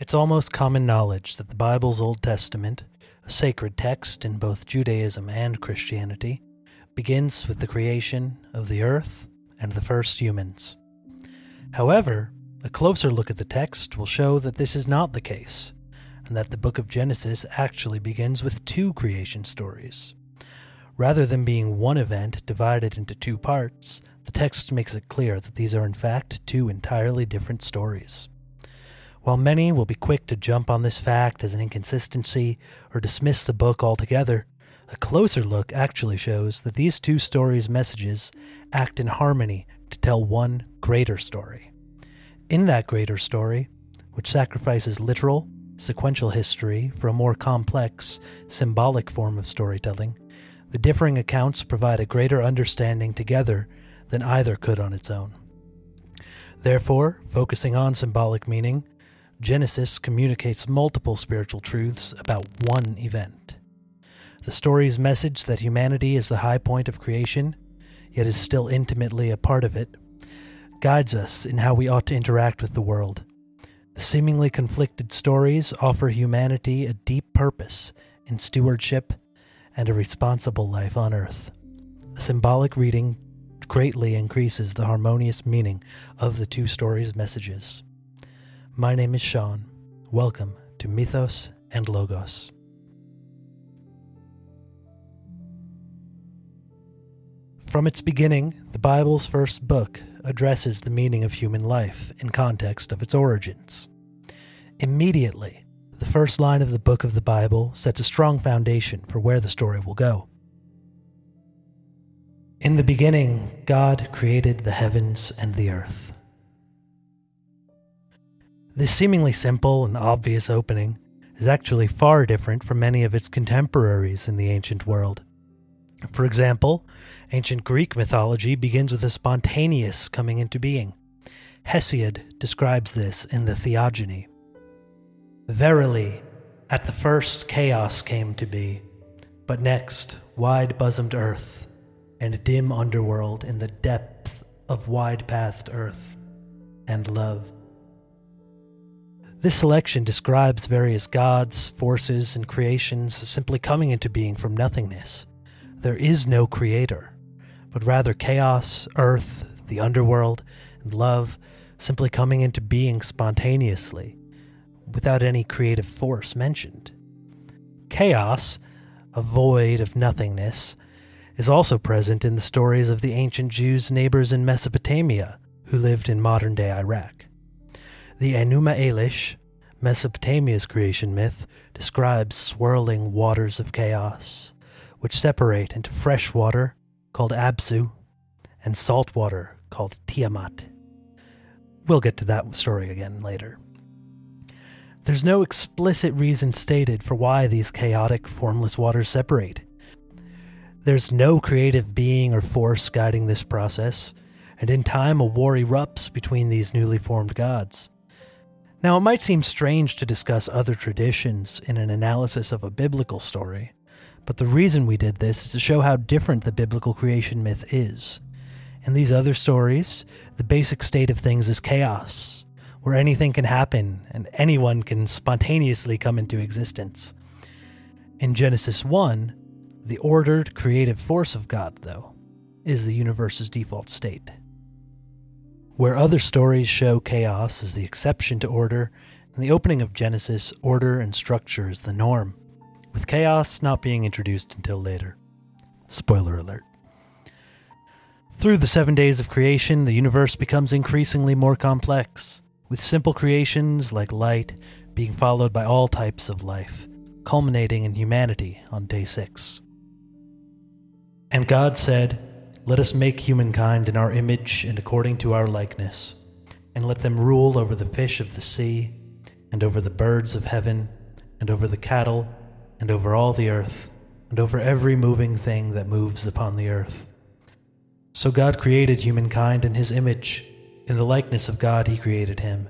It's almost common knowledge that the Bible's Old Testament, a sacred text in both Judaism and Christianity, begins with the creation of the earth and the first humans. However, a closer look at the text will show that this is not the case, and that the book of Genesis actually begins with two creation stories. Rather than being one event divided into two parts, the text makes it clear that these are in fact two entirely different stories. While many will be quick to jump on this fact as an inconsistency or dismiss the book altogether, a closer look actually shows that these two stories' messages act in harmony to tell one greater story. In that greater story, which sacrifices literal, sequential history for a more complex, symbolic form of storytelling, the differing accounts provide a greater understanding together than either could on its own. Therefore, focusing on symbolic meaning, Genesis communicates multiple spiritual truths about one event. The story's message that humanity is the high point of creation, yet is still intimately a part of it, guides us in how we ought to interact with the world. The seemingly conflicted stories offer humanity a deep purpose in stewardship and a responsible life on earth. A symbolic reading greatly increases the harmonious meaning of the two stories' messages. My name is Sean. Welcome to Mythos and Logos. From its beginning, the Bible's first book addresses the meaning of human life in context of its origins. Immediately, the first line of the book of the Bible sets a strong foundation for where the story will go. In the beginning, God created the heavens and the earth. This seemingly simple and obvious opening is actually far different from many of its contemporaries in the ancient world. For example, ancient Greek mythology begins with a spontaneous coming into being. Hesiod describes this in the Theogony. Verily, at the first chaos came to be, but next wide-bosomed earth, and dim underworld in the depth of wide-pathed earth, and love. This selection describes various gods, forces, and creations simply coming into being from nothingness. There is no creator, but rather chaos, earth, the underworld, and love simply coming into being spontaneously, without any creative force mentioned. Chaos, a void of nothingness, is also present in the stories of the ancient Jews' neighbors in Mesopotamia who lived in modern-day Iraq. The Enuma Elish, Mesopotamia's creation myth, describes swirling waters of chaos, which separate into fresh water, called Abzu, and salt water, called Tiamat. We'll get to that story again later. There's no explicit reason stated for why these chaotic, formless waters separate. There's no creative being or force guiding this process, and in time a war erupts between these newly formed gods. Now, it might seem strange to discuss other traditions in an analysis of a biblical story, but the reason we did this is to show how different the biblical creation myth is. In these other stories, the basic state of things is chaos, where anything can happen and anyone can spontaneously come into existence. In Genesis 1, the ordered creative force of God, though, is the universe's default state. Where other stories show chaos as the exception to order, in the opening of Genesis, order and structure is the norm, with chaos not being introduced until later. Spoiler alert. Through the 7 days of creation, the universe becomes increasingly more complex, with simple creations like light being followed by all types of life, culminating in humanity on day 6. And God said, "Let us make humankind in our image and according to our likeness, and let them rule over the fish of the sea, and over the birds of heaven, and over the cattle, and over all the earth, and over every moving thing that moves upon the earth." So God created humankind in his image. In the likeness of God he created him.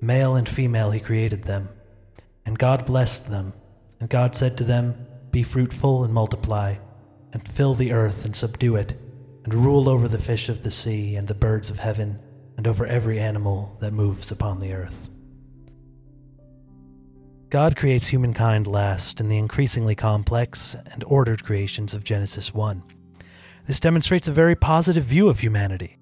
Male and female he created them. And God blessed them. And God said to them, "Be fruitful and multiply, and fill the earth and subdue it, and rule over the fish of the sea and the birds of heaven, and over every animal that moves upon the earth." God creates humankind last in the increasingly complex and ordered creations of Genesis 1. This demonstrates a very positive view of humanity.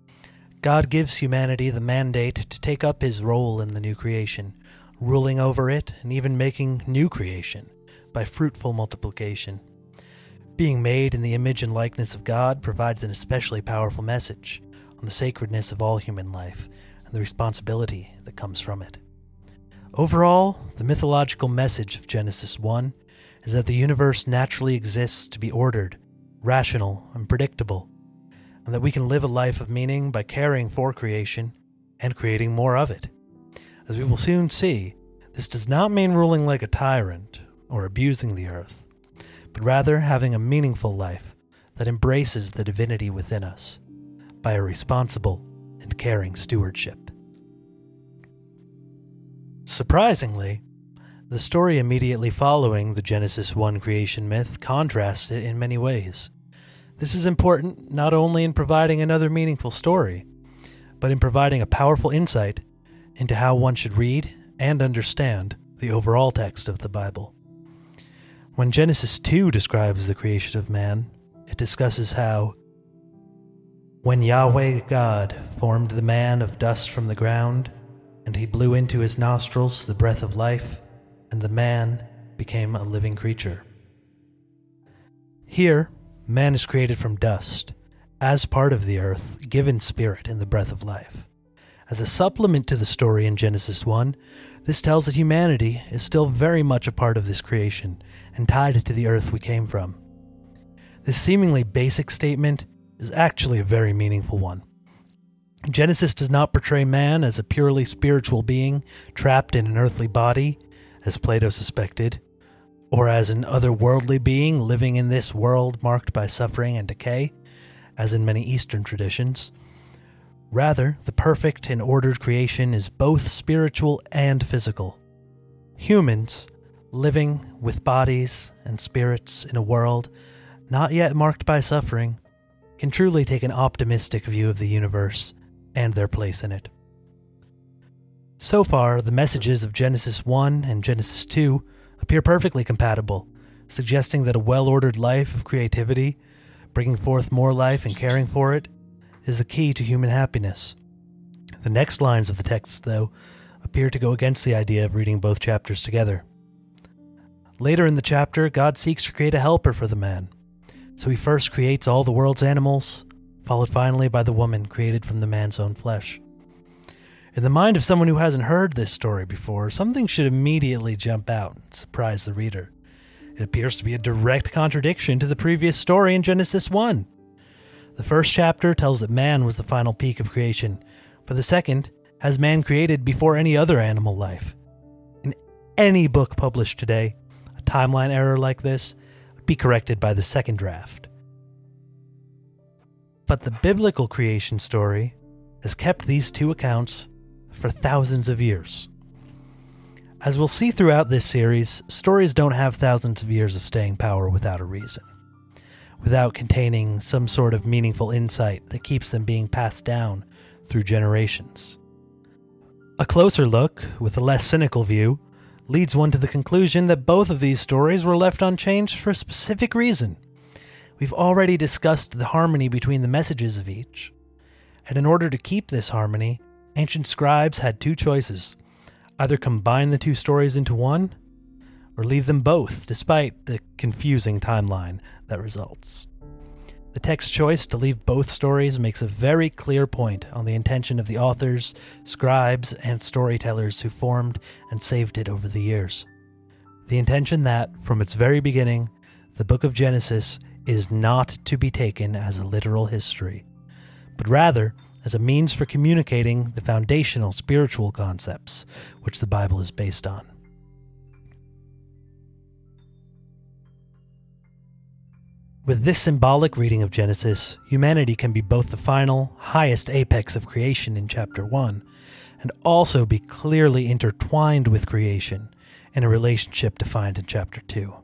God gives humanity the mandate to take up his role in the new creation, ruling over it and even making new creation by fruitful multiplication. Being made in the image and likeness of God provides an especially powerful message on the sacredness of all human life and the responsibility that comes from it. Overall, the mythological message of Genesis 1 is that the universe naturally exists to be ordered, rational, and predictable, and that we can live a life of meaning by caring for creation and creating more of it. As we will soon see, this does not mean ruling like a tyrant or abusing the earth, but rather having a meaningful life that embraces the divinity within us by a responsible and caring stewardship. Surprisingly, the story immediately following the Genesis 1 creation myth contrasts it in many ways. This is important not only in providing another meaningful story, but in providing a powerful insight into how one should read and understand the overall text of the Bible. When Genesis 2 describes the creation of man, it discusses how, "When Yahweh God formed the man of dust from the ground, and he blew into his nostrils the breath of life, and the man became a living creature." Here, man is created from dust, as part of the earth, given spirit in the breath of life. As a supplement to the story in Genesis 1, this tells that humanity is still very much a part of this creation, and tied to the earth we came from. This seemingly basic statement is actually a very meaningful one. Genesis does not portray man as a purely spiritual being trapped in an earthly body, as Plato suspected, or as an otherworldly being living in this world marked by suffering and decay, as in many Eastern traditions. Rather, the perfect and ordered creation is both spiritual and physical. Humans, living with bodies and spirits in a world not yet marked by suffering, can truly take an optimistic view of the universe and their place in it. So far, the messages of Genesis 1 and Genesis 2 appear perfectly compatible, suggesting that a well-ordered life of creativity, bringing forth more life and caring for it, is the key to human happiness. The next lines of the text, though, appear to go against the idea of reading both chapters together. Later in the chapter, God seeks to create a helper for the man, so he first creates all the world's animals, followed finally by the woman created from the man's own flesh. In the mind of someone who hasn't heard this story before, something should immediately jump out and surprise the reader. It appears to be a direct contradiction to the previous story in Genesis 1. The first chapter tells that man was the final peak of creation, but the second has man created before any other animal life. In any book published today, a timeline error like this would be corrected by the second draft. But the biblical creation story has kept these two accounts for thousands of years. As we'll see throughout this series, stories don't have thousands of years of staying power without a reason, without containing some sort of meaningful insight that keeps them being passed down through generations. A closer look, with a less cynical view, leads one to the conclusion that both of these stories were left unchanged for a specific reason. We've already discussed the harmony between the messages of each, and in order to keep this harmony, ancient scribes had two choices: either combine the two stories into one, or leave them both, despite the confusing timeline that results. The text's choice to leave both stories makes a very clear point on the intention of the authors, scribes, and storytellers who formed and saved it over the years. The intention that, from its very beginning, the book of Genesis is not to be taken as a literal history, but rather as a means for communicating the foundational spiritual concepts which the Bible is based on. With this symbolic reading of Genesis, humanity can be both the final, highest apex of creation in chapter 1, and also be clearly intertwined with creation in a relationship defined in chapter 2.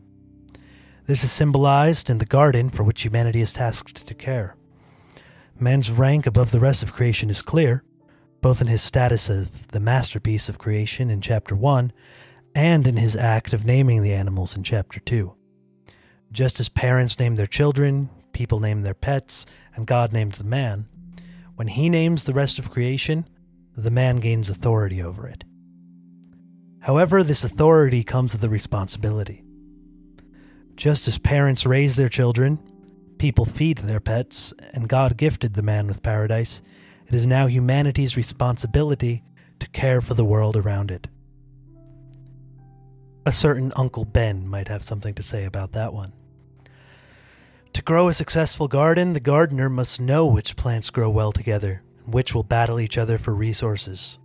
This is symbolized in the garden for which humanity is tasked to care. Man's rank above the rest of creation is clear, both in his status as the masterpiece of creation in chapter 1, and in his act of naming the animals in Chapter 2. Just as parents name their children, people name their pets, and God named the man, when he names the rest of creation, the man gains authority over it. However, this authority comes with a responsibility. Just as parents raise their children, people feed their pets, and God gifted the man with paradise, it is now humanity's responsibility to care for the world around it. A certain Uncle Ben might have something to say about that one. To grow a successful garden, the gardener must know which plants grow well together, and which will battle each other for resources,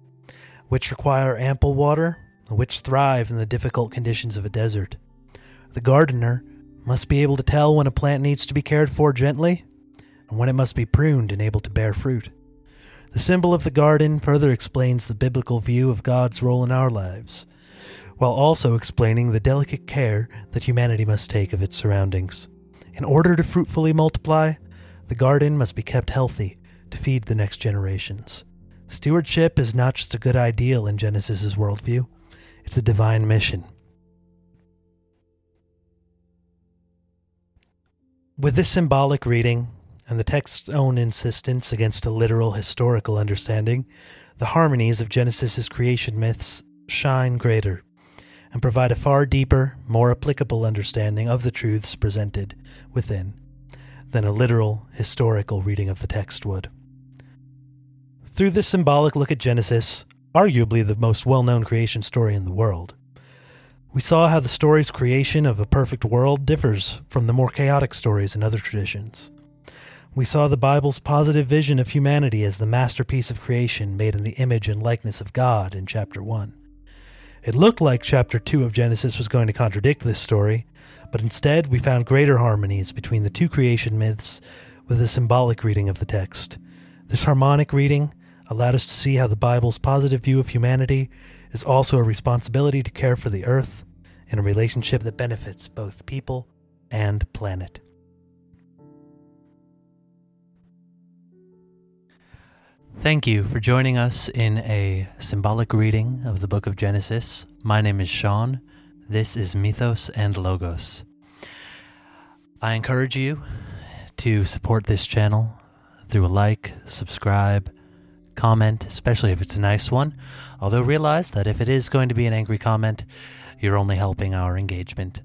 which require ample water, and which thrive in the difficult conditions of a desert. The gardener must be able to tell when a plant needs to be cared for gently, and when it must be pruned and able to bear fruit. The symbol of the garden further explains the biblical view of God's role in our lives, while also explaining the delicate care that humanity must take of its surroundings. In order to fruitfully multiply, the garden must be kept healthy to feed the next generations. Stewardship is not just a good ideal in Genesis's worldview, it's a divine mission. With this symbolic reading, and the text's own insistence against a literal historical understanding, the harmonies of Genesis's creation myths shine greater, and provide a far deeper, more applicable understanding of the truths presented within, than a literal, historical reading of the text would. Through this symbolic look at Genesis, arguably the most well-known creation story in the world, we saw how the story's creation of a perfect world differs from the more chaotic stories in other traditions. We saw the Bible's positive vision of humanity as the masterpiece of creation made in the image and likeness of God in Chapter 1. It looked like Chapter 2 of Genesis was going to contradict this story, but instead we found greater harmonies between the two creation myths with a symbolic reading of the text. This harmonic reading allowed us to see how the Bible's positive view of humanity is also a responsibility to care for the earth in a relationship that benefits both people and planet. Thank you for joining us in a symbolic reading of the book of Genesis. My name is Sean. This is Mythos and Logos. I encourage you to support this channel through a like, subscribe, comment, especially if it's a nice one, although realize that if it is going to be an angry comment, you're only helping our engagement.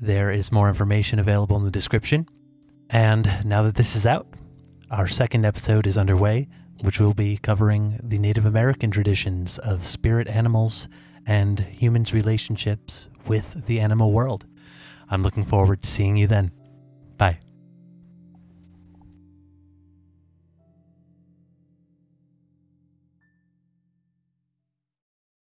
There is more information available in the description, and now that this is out, our second episode is underway, which will be covering the Native American traditions of spirit animals and humans' relationships with the animal world. I'm looking forward to seeing you then. Bye.